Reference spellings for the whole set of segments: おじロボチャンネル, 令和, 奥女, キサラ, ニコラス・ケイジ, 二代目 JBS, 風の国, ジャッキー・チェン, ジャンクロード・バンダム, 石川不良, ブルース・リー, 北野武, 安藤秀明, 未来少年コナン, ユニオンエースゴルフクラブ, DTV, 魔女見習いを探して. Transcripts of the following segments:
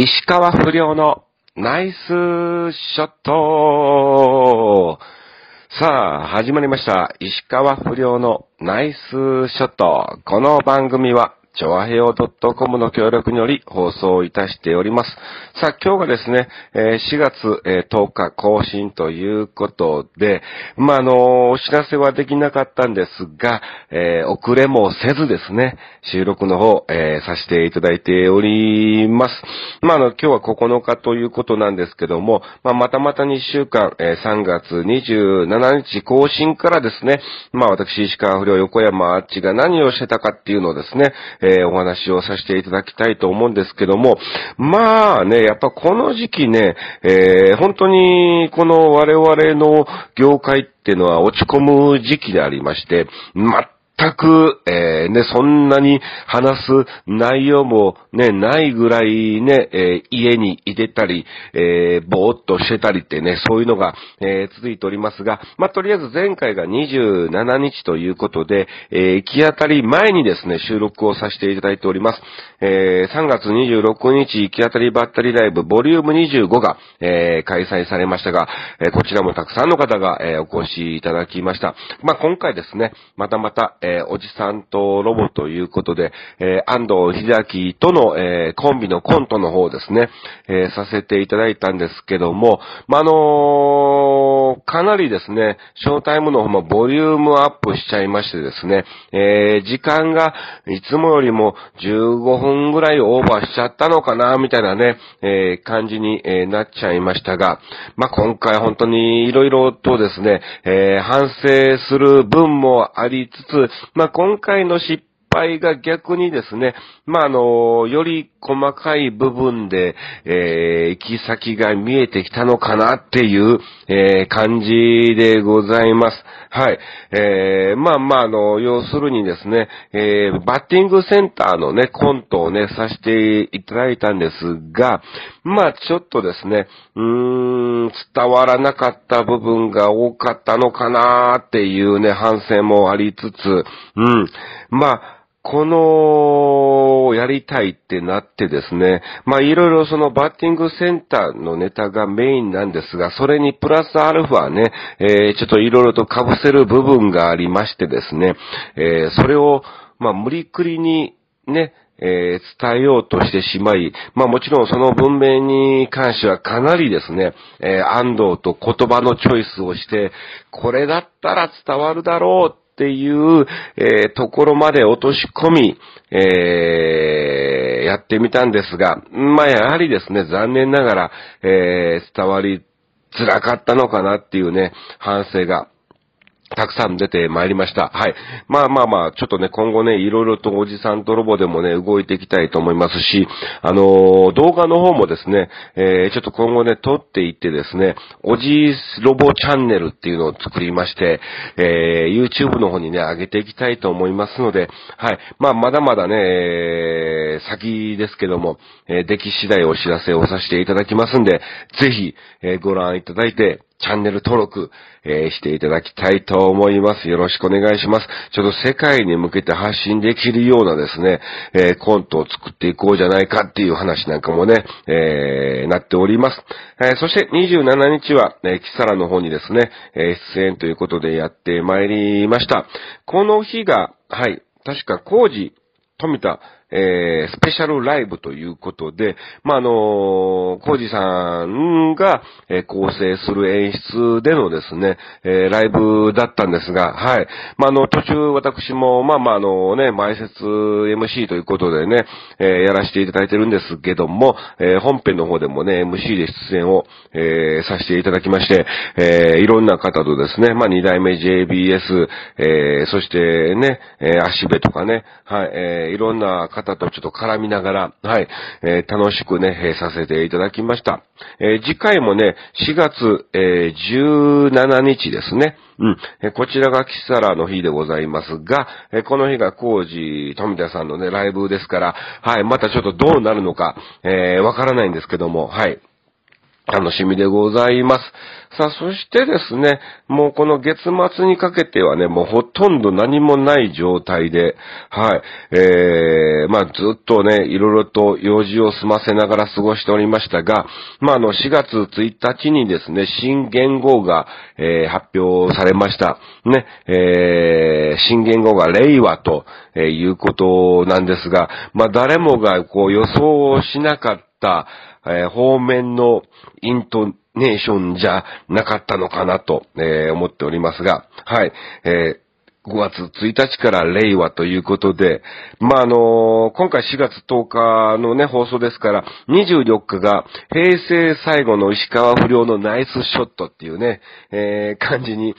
石川不良のナイスショット。さあ始まりました、石川不良のナイスショット。この番組はチョアヘオ .com の協力により放送いたしております。さあ今日がですね、4月10日更新ということで、お知らせはできなかったんですが、遅れもせずですね、収録の方、させていただいております。今日は9日ということなんですけども、また2週間、3月27日更新からですね、私石川不良横山あっちが何をしてたかっていうのをですね、お話をさせていただきたいと思うんですけども、やっぱこの時期ね、本当にこの我々の業界っていうのは落ち込む時期でありまして、全く、そんなに話す内容もね、ないぐらいね、家にいてたり、ぼーっとしてたりってね、そういうのが、続いておりますが、とりあえず前回が27日ということで、行き当たり前にですね、収録をさせていただいております。3月26日、行き当たりばったりライブ、ボリューム25が、開催されましたが、こちらもたくさんの方が、お越しいただきました。今回ですね、また、おじさんとロボということで、安藤秀明との、コンビのコントの方ですね、させていただいたんですけども、かなりですね、ショータイムの方もボリュームアップしちゃいましてですね、時間がいつもよりも15分ぐらいオーバーしちゃったのかなみたいなね、感じになっちゃいましたが、今回本当にいろいろとですね、反省する分もありつつ、今回の失敗が逆にですね、より細かい部分で、行き先が見えてきたのかなっていう、感じでございます。はい。要するにですね、バッティングセンターのね、コントをね、させていただいたんですが、ちょっとですね、伝わらなかった部分が多かったのかなっていうね、反省もありつつ、このやりたいってなってですね、いろいろそのバッティングセンターのネタがメインなんですが、それにプラスアルファね、ちょっといろいろと被せる部分がありましてですね、それを無理くりにね、伝えようとしてしまい、もちろんその文面に関してはかなりですね、安藤と言葉のチョイスをして、これだったら伝わるだろうっていう、ところまで落とし込み、やってみたんですが、やはりですね、残念ながら、伝わりづらかったのかなっていうね、反省がたくさん出てまいりました。はい。ちょっとね、今後ね、いろいろとおじさんとロボでもね、動いていきたいと思いますし、動画の方もですね、ちょっと今後ね、撮っていってですね、おじロボチャンネルっていうのを作りまして、YouTube の方にね、上げていきたいと思いますので、はい。まだまだね、先ですけども、出来次第お知らせをさせていただきますんで、ぜひ、ご覧いただいて、チャンネル登録、していただきたいと思います。よろしくお願いします。ちょっと世界に向けて発信できるようなですね、コントを作っていこうじゃないかっていう話なんかもね、なっております。そして27日は、キサラの方にですね、出演ということでやってまいりました。この日が、はい、確か工事、富田、スペシャルライブということで、コウジさんが、構成する演出でのですね、ライブだったんですが、はい。途中私も、前説 MC ということでね、やらせていただいてるんですけども、本編の方でもね、MC で出演を、させていただきまして、いろんな方とですね、二代目 JBS、そしてね、足部とかね、はい、いろんな方とちょっと絡みながら、はい、楽しくね、させていただきました。次回もね、4月、17日ですね。こちらがキサラの日でございますが、この日が工事富田さんのね、ライブですから、はい、またちょっとどうなるのか、わからないんですけども、はい。楽しみでございます。さあ、そしてですね、もうこの月末にかけてはね、もうほとんど何もない状態で、はい、まあずっとね、いろいろと用事を済ませながら過ごしておりましたが、まあ4月1日にですね、新元号が、発表されました。ね、新元号が令和ということなんですが、まあ誰もがこう予想をしなかった、方面のイントネーションじゃなかったのかなと、思っておりますが、はい、5月1日から令和ということで、まあ、今回4月10日のね、放送ですから、24日が平成最後の石川不良のナイスショットっていうね、感じに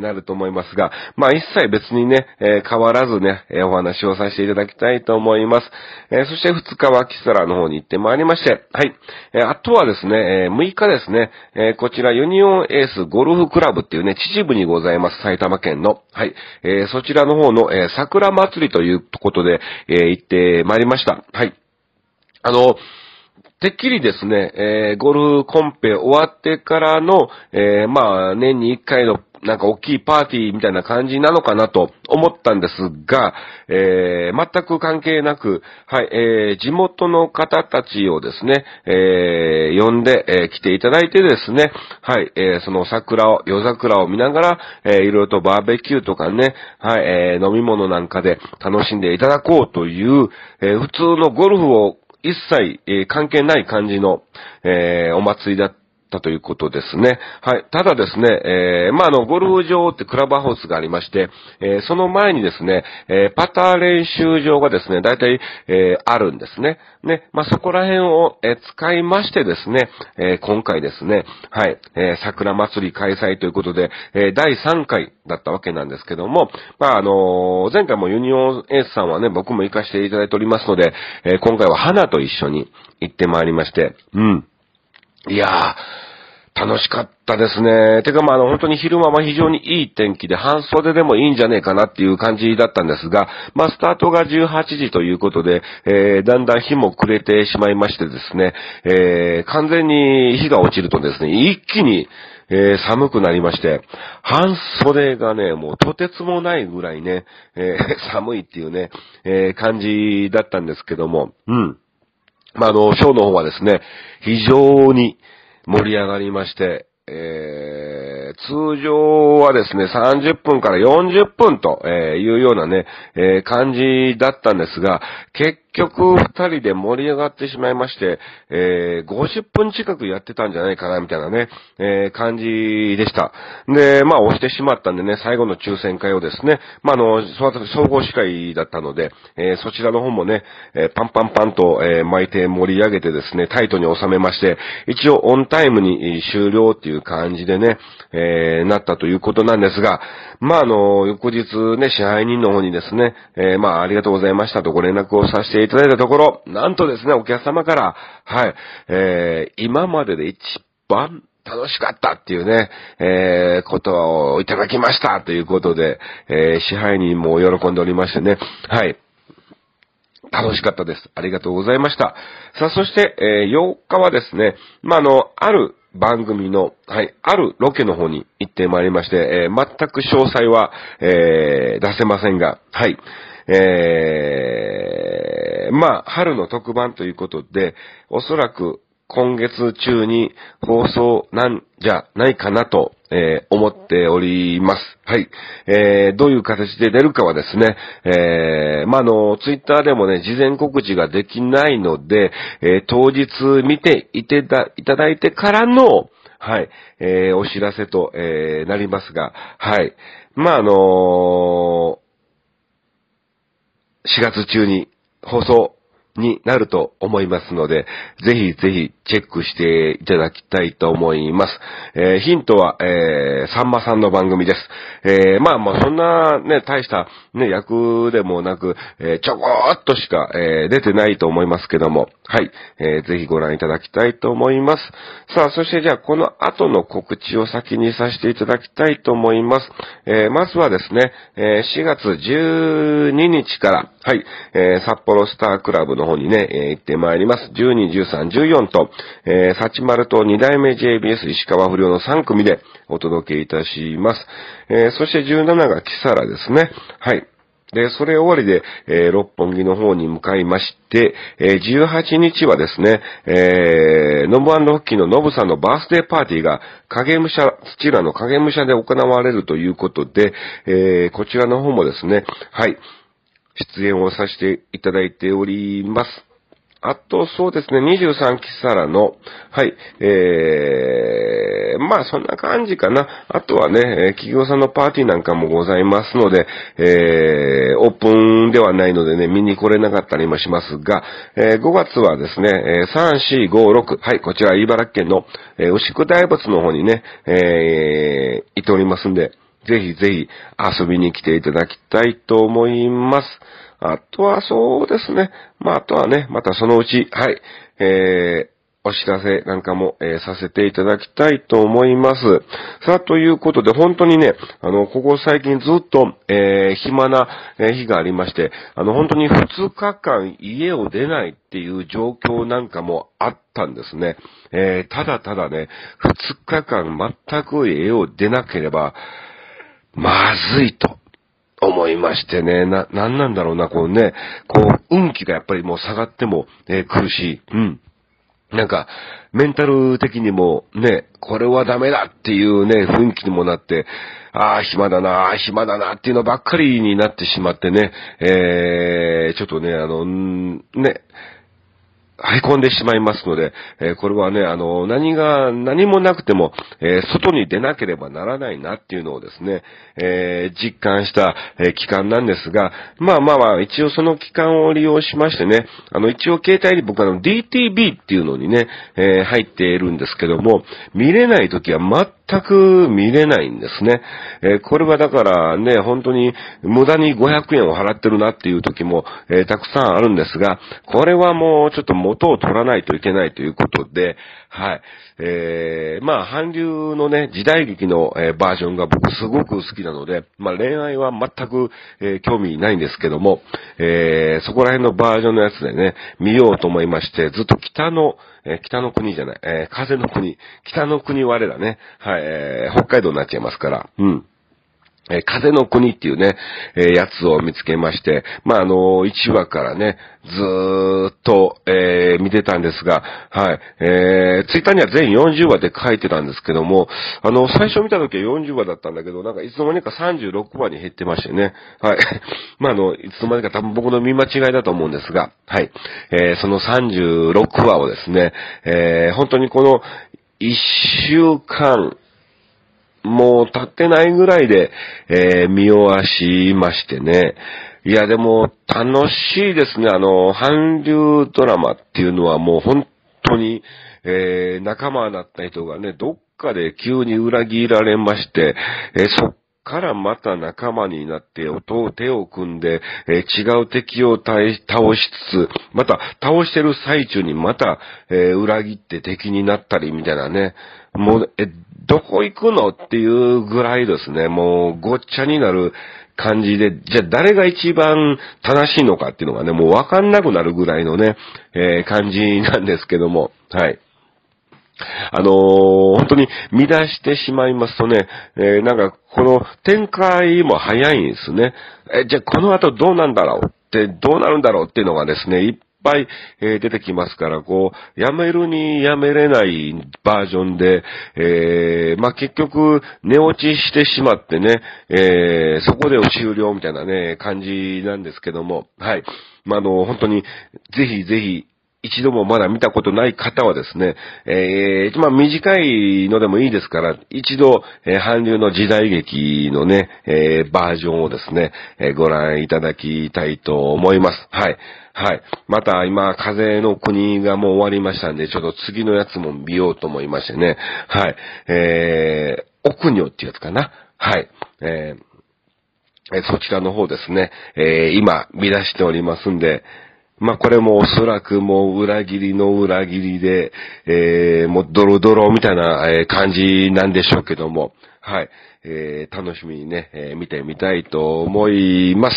なると思いますが、まあ、一切別にね、変わらずね、お話をさせていただきたいと思います。そして2日はキサラの方に行ってまいりまして、はい。あとはですね、6日ですね、こちらユニオンエースゴルフクラブっていうね、秩父にございます、埼玉県の、はい。そちらの方の、桜祭りということで、行ってまいりました。はい。てっきりですね、ゴルフコンペ終わってからの、まあ、年に1回のなんか大きいパーティーみたいな感じなのかなと思ったんですが、全く関係なく、はい、地元の方たちをですね、呼んで、来ていただいてですね、はい、その夜桜を見ながら、いろいろとバーベキューとかね、はい、飲み物なんかで楽しんでいただこうという、普通のゴルフを一切、関係ない感じの、お祭りだったということですね。はい。ただですね、まあ、ゴルフ場ってクラブハウスがありまして、その前にですね、パター練習場がですね、だいたい、あるんですね。ね。まあ、そこら辺を、使いましてですね、今回ですね、はい、桜祭り開催ということで、第3回だったわけなんですけども、まあ、前回もユニオンエースさんはね、僕も行かせていただいておりますので、今回は花と一緒に行ってまいりまして、うん。いやー、楽しかったですね。てかまあ、本当に昼間は非常にいい天気で半袖でもいいんじゃねえかなっていう感じだったんですが、まあ、スタートが18時ということで、だんだん日も暮れてしまいましてですね、完全に日が落ちるとですね、一気に、寒くなりまして、半袖がね、もうとてつもないぐらいね、寒いっていうね、感じだったんですけども、うん。まあ、ショーの方はですね、非常に盛り上がりまして、通常はですね、30分から40分というようなね、感じだったんですが、結局二人で盛り上がってしまいまして、50分近くやってたんじゃないかなみたいなね、感じでした。で、まあ押してしまったんでね、最後の抽選会をですね、まあ総合司会だったので、そちらの方もね、パンパンパンと、巻いて盛り上げてですね、タイトに収めまして、一応オンタイムに終了っていう感じでね、なったということなんですが、まあ翌日ね、支配人の方にですね、まあありがとうございましたとご連絡をさせていただいたところ、なんとですね、お客様から、はい、今までで一番楽しかったっていうね、ことをいただきましたということで、支配人も喜んでおりましてね、はい。楽しかったです。ありがとうございました。さあ、そして、8日はですね、まあ、ある番組の、はい、あるロケの方に行ってまいりまして、全く詳細は、出せませんが、はい。まあ、春の特番ということで、おそらく今月中に放送なんじゃないかなと、思っております。はい。どういう形で出るかはですね、まあ、ツイッターでもね、事前告知ができないので、当日見ていただいてからの、はい、お知らせと、なりますが、はい。まあ、4月中に放送になると思いますので、ぜひぜひチェックしていただきたいと思います。ヒントは、さんまさんの番組です。まあまあそんなね、大したね、役でもなく、ちょこっとしか、出てないと思いますけども、はい、ぜひご覧いただきたいと思います。さあ、そしてじゃあこの後の告知を先にさせていただきたいと思います。まずはですね、4月12日から、はい、札幌スタークラブのの方にね、行ってまいります。12、13、14と、サチマルと2代目 JBS 石川不良の3組でお届けいたします。そして17がキサラですね。はい。で、それ終わりで、六本木の方に向かいまして、18日はですね、ノブ&フッキーのノブさんのバースデーパーティーが影武者、土浦の影武者で行われるということで、こちらの方もですね、はい、出演をさせていただいております。あと、そうですね、23期からの、はい、まあ、そんな感じかな。あとはね、企業さんのパーティーなんかもございますので、オープンではないのでね、見に来れなかったりもしますが、5月はですね、3、4、5、6、はい、こちら、茨城県の、牛久大仏の方にね、行っておりますんで、ぜひぜひ遊びに来ていただきたいと思います。あとはそうですね。まあ、あとはね、またそのうち、はい、お知らせなんかも、させていただきたいと思います。さあ、ということで、本当にね、ここ最近ずっと、暇な日がありまして、本当に2日間家を出ないっていう状況なんかもあったんですね。ただただね、2日間全く家を出なければ、まずいと。思いましてね。なんなんだろうな、こうね、運気がやっぱりもう下がっても、苦しい。うん。なんか、メンタル的にも、ね、これはダメだっていうね、雰囲気にもなって、暇だなっていうのばっかりになってしまってね、ちょっとね、入り込んでしまいますので、これはね、何もなくても、外に出なければならないなっていうのをですね、実感した、期間なんですが、まあ、一応その期間を利用しましてね、一応携帯に僕DTV っていうのにね、入っているんですけども、見れないときは全く見れないんですね。これはだからね、本当に無駄に500円を払ってるなっていうときも、たくさんあるんですが、これはもうちょっと元を取らないといけないということで、はい。まあ、韓流のね、時代劇の、バージョンが僕すごく好きなので、まあ、恋愛は全く、興味ないんですけども、そこら辺のバージョンのやつでね、見ようと思いまして、ずっと北の国我らね、はい、北海道になっちゃいますから、うん。風の国っていうね、やつを見つけまして、まあ、1話からね、ずーっと、見てたんですが、はい、ツイッターには全40話で書いてたんですけども、最初見た時は40話だったんだけど、なんかいつの間にか36話に減ってましてね、はい。まあ、いつの間にか多分僕の見間違いだと思うんですが、はい。その36話をですね、本当にこの1週間、もう経ってないぐらいで、見終わしましてね。いやでも楽しいですね。韓流ドラマっていうのはもう本当に、仲間だった人がね、どっかで急に裏切られまして、そっからまた仲間になって、手を組んで、違う敵を倒しつつ、また倒してる最中にまた、裏切って敵になったりみたいなね。もう、どこ行くのっていうぐらいですね、もうごっちゃになる感じで、じゃあ誰が一番正しいのかっていうのがね、もうわかんなくなるぐらいのね、感じなんですけども、はい。本当に見出してしまいますとね、なんかこの展開も早いんですね。じゃあこの後どうなるんだろうっていうのがですね、いっぱい出てきますから、やめるにやめれないバージョンで、まあ、結局、寝落ちしてしまってね、そこで終了みたいなね、感じなんですけども、はい。まあ、本当に、ぜひぜひ、一度もまだ見たことない方はですね、まあ、短いのでもいいですから、一度、韓流の時代劇のね、バージョンをですね、ご覧いただきたいと思います。はい。はい。また今、風の国がもう終わりましたんで、ちょっと次のやつも見ようと思いましてね。はい。奥女ってやつかな。はい。そちらの方ですね、今、見出しておりますんで、まあ、これもおそらくもう裏切りの裏切りで、もうドロドロみたいな感じなんでしょうけども、はい、楽しみにね、見てみたいと思います。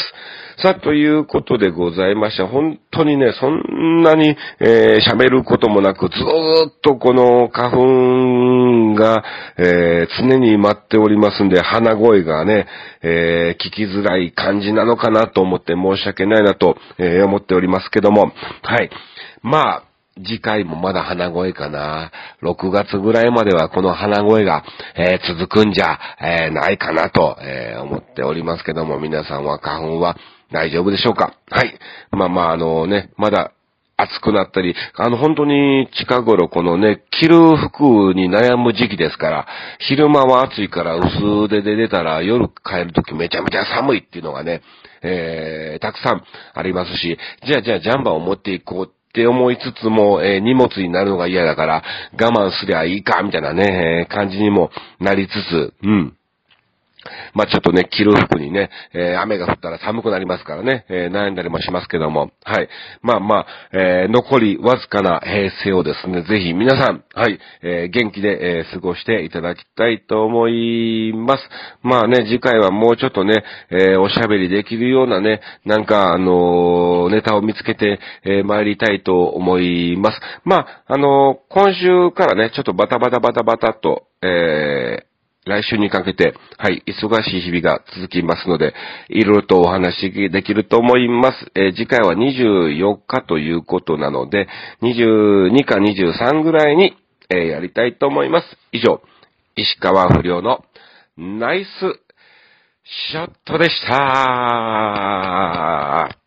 さあ、ということでございました。本当にね、そんなに喋ることもなく、ずーっとこの花粉が、常に舞っておりますんで、鼻声がね、聞きづらい感じなのかなと思って申し訳ないなと、思っておりますけども、はい。まあ、次回もまだ鼻声かな。6月ぐらいまではこの鼻声が、続くんじゃ、ないかなと、思っておりますけども、皆さんは花粉は大丈夫でしょうか？はい。まあまあね、まだ暑くなったり、本当に近頃このね、着る服に悩む時期ですから、昼間は暑いから薄手で出たら夜帰るときめちゃめちゃ寒いっていうのがね、たくさんありますし、じゃあジャンバーを持っていこうって思いつつも、荷物になるのが嫌だから我慢すりゃいいかみたいなね、感じにもなりつつ、うん。まあ、ちょっとね、着る服にね、雨が降ったら寒くなりますからね、悩んだりもしますけども、はい。まあまあ、残りわずかな平成をですね、ぜひ皆さん、はい、元気で、過ごしていただきたいと思います。まあね、次回はもうちょっとね、おしゃべりできるようなね、なんかネタを見つけて、参りたいと思います。まあ、今週からね、ちょっとバタバタと、来週にかけて、はい、忙しい日々が続きますので、いろいろとお話できると思います。次回は24日ということなので、22か23ぐらいに、やりたいと思います。以上、石川不良のナイスショットでした。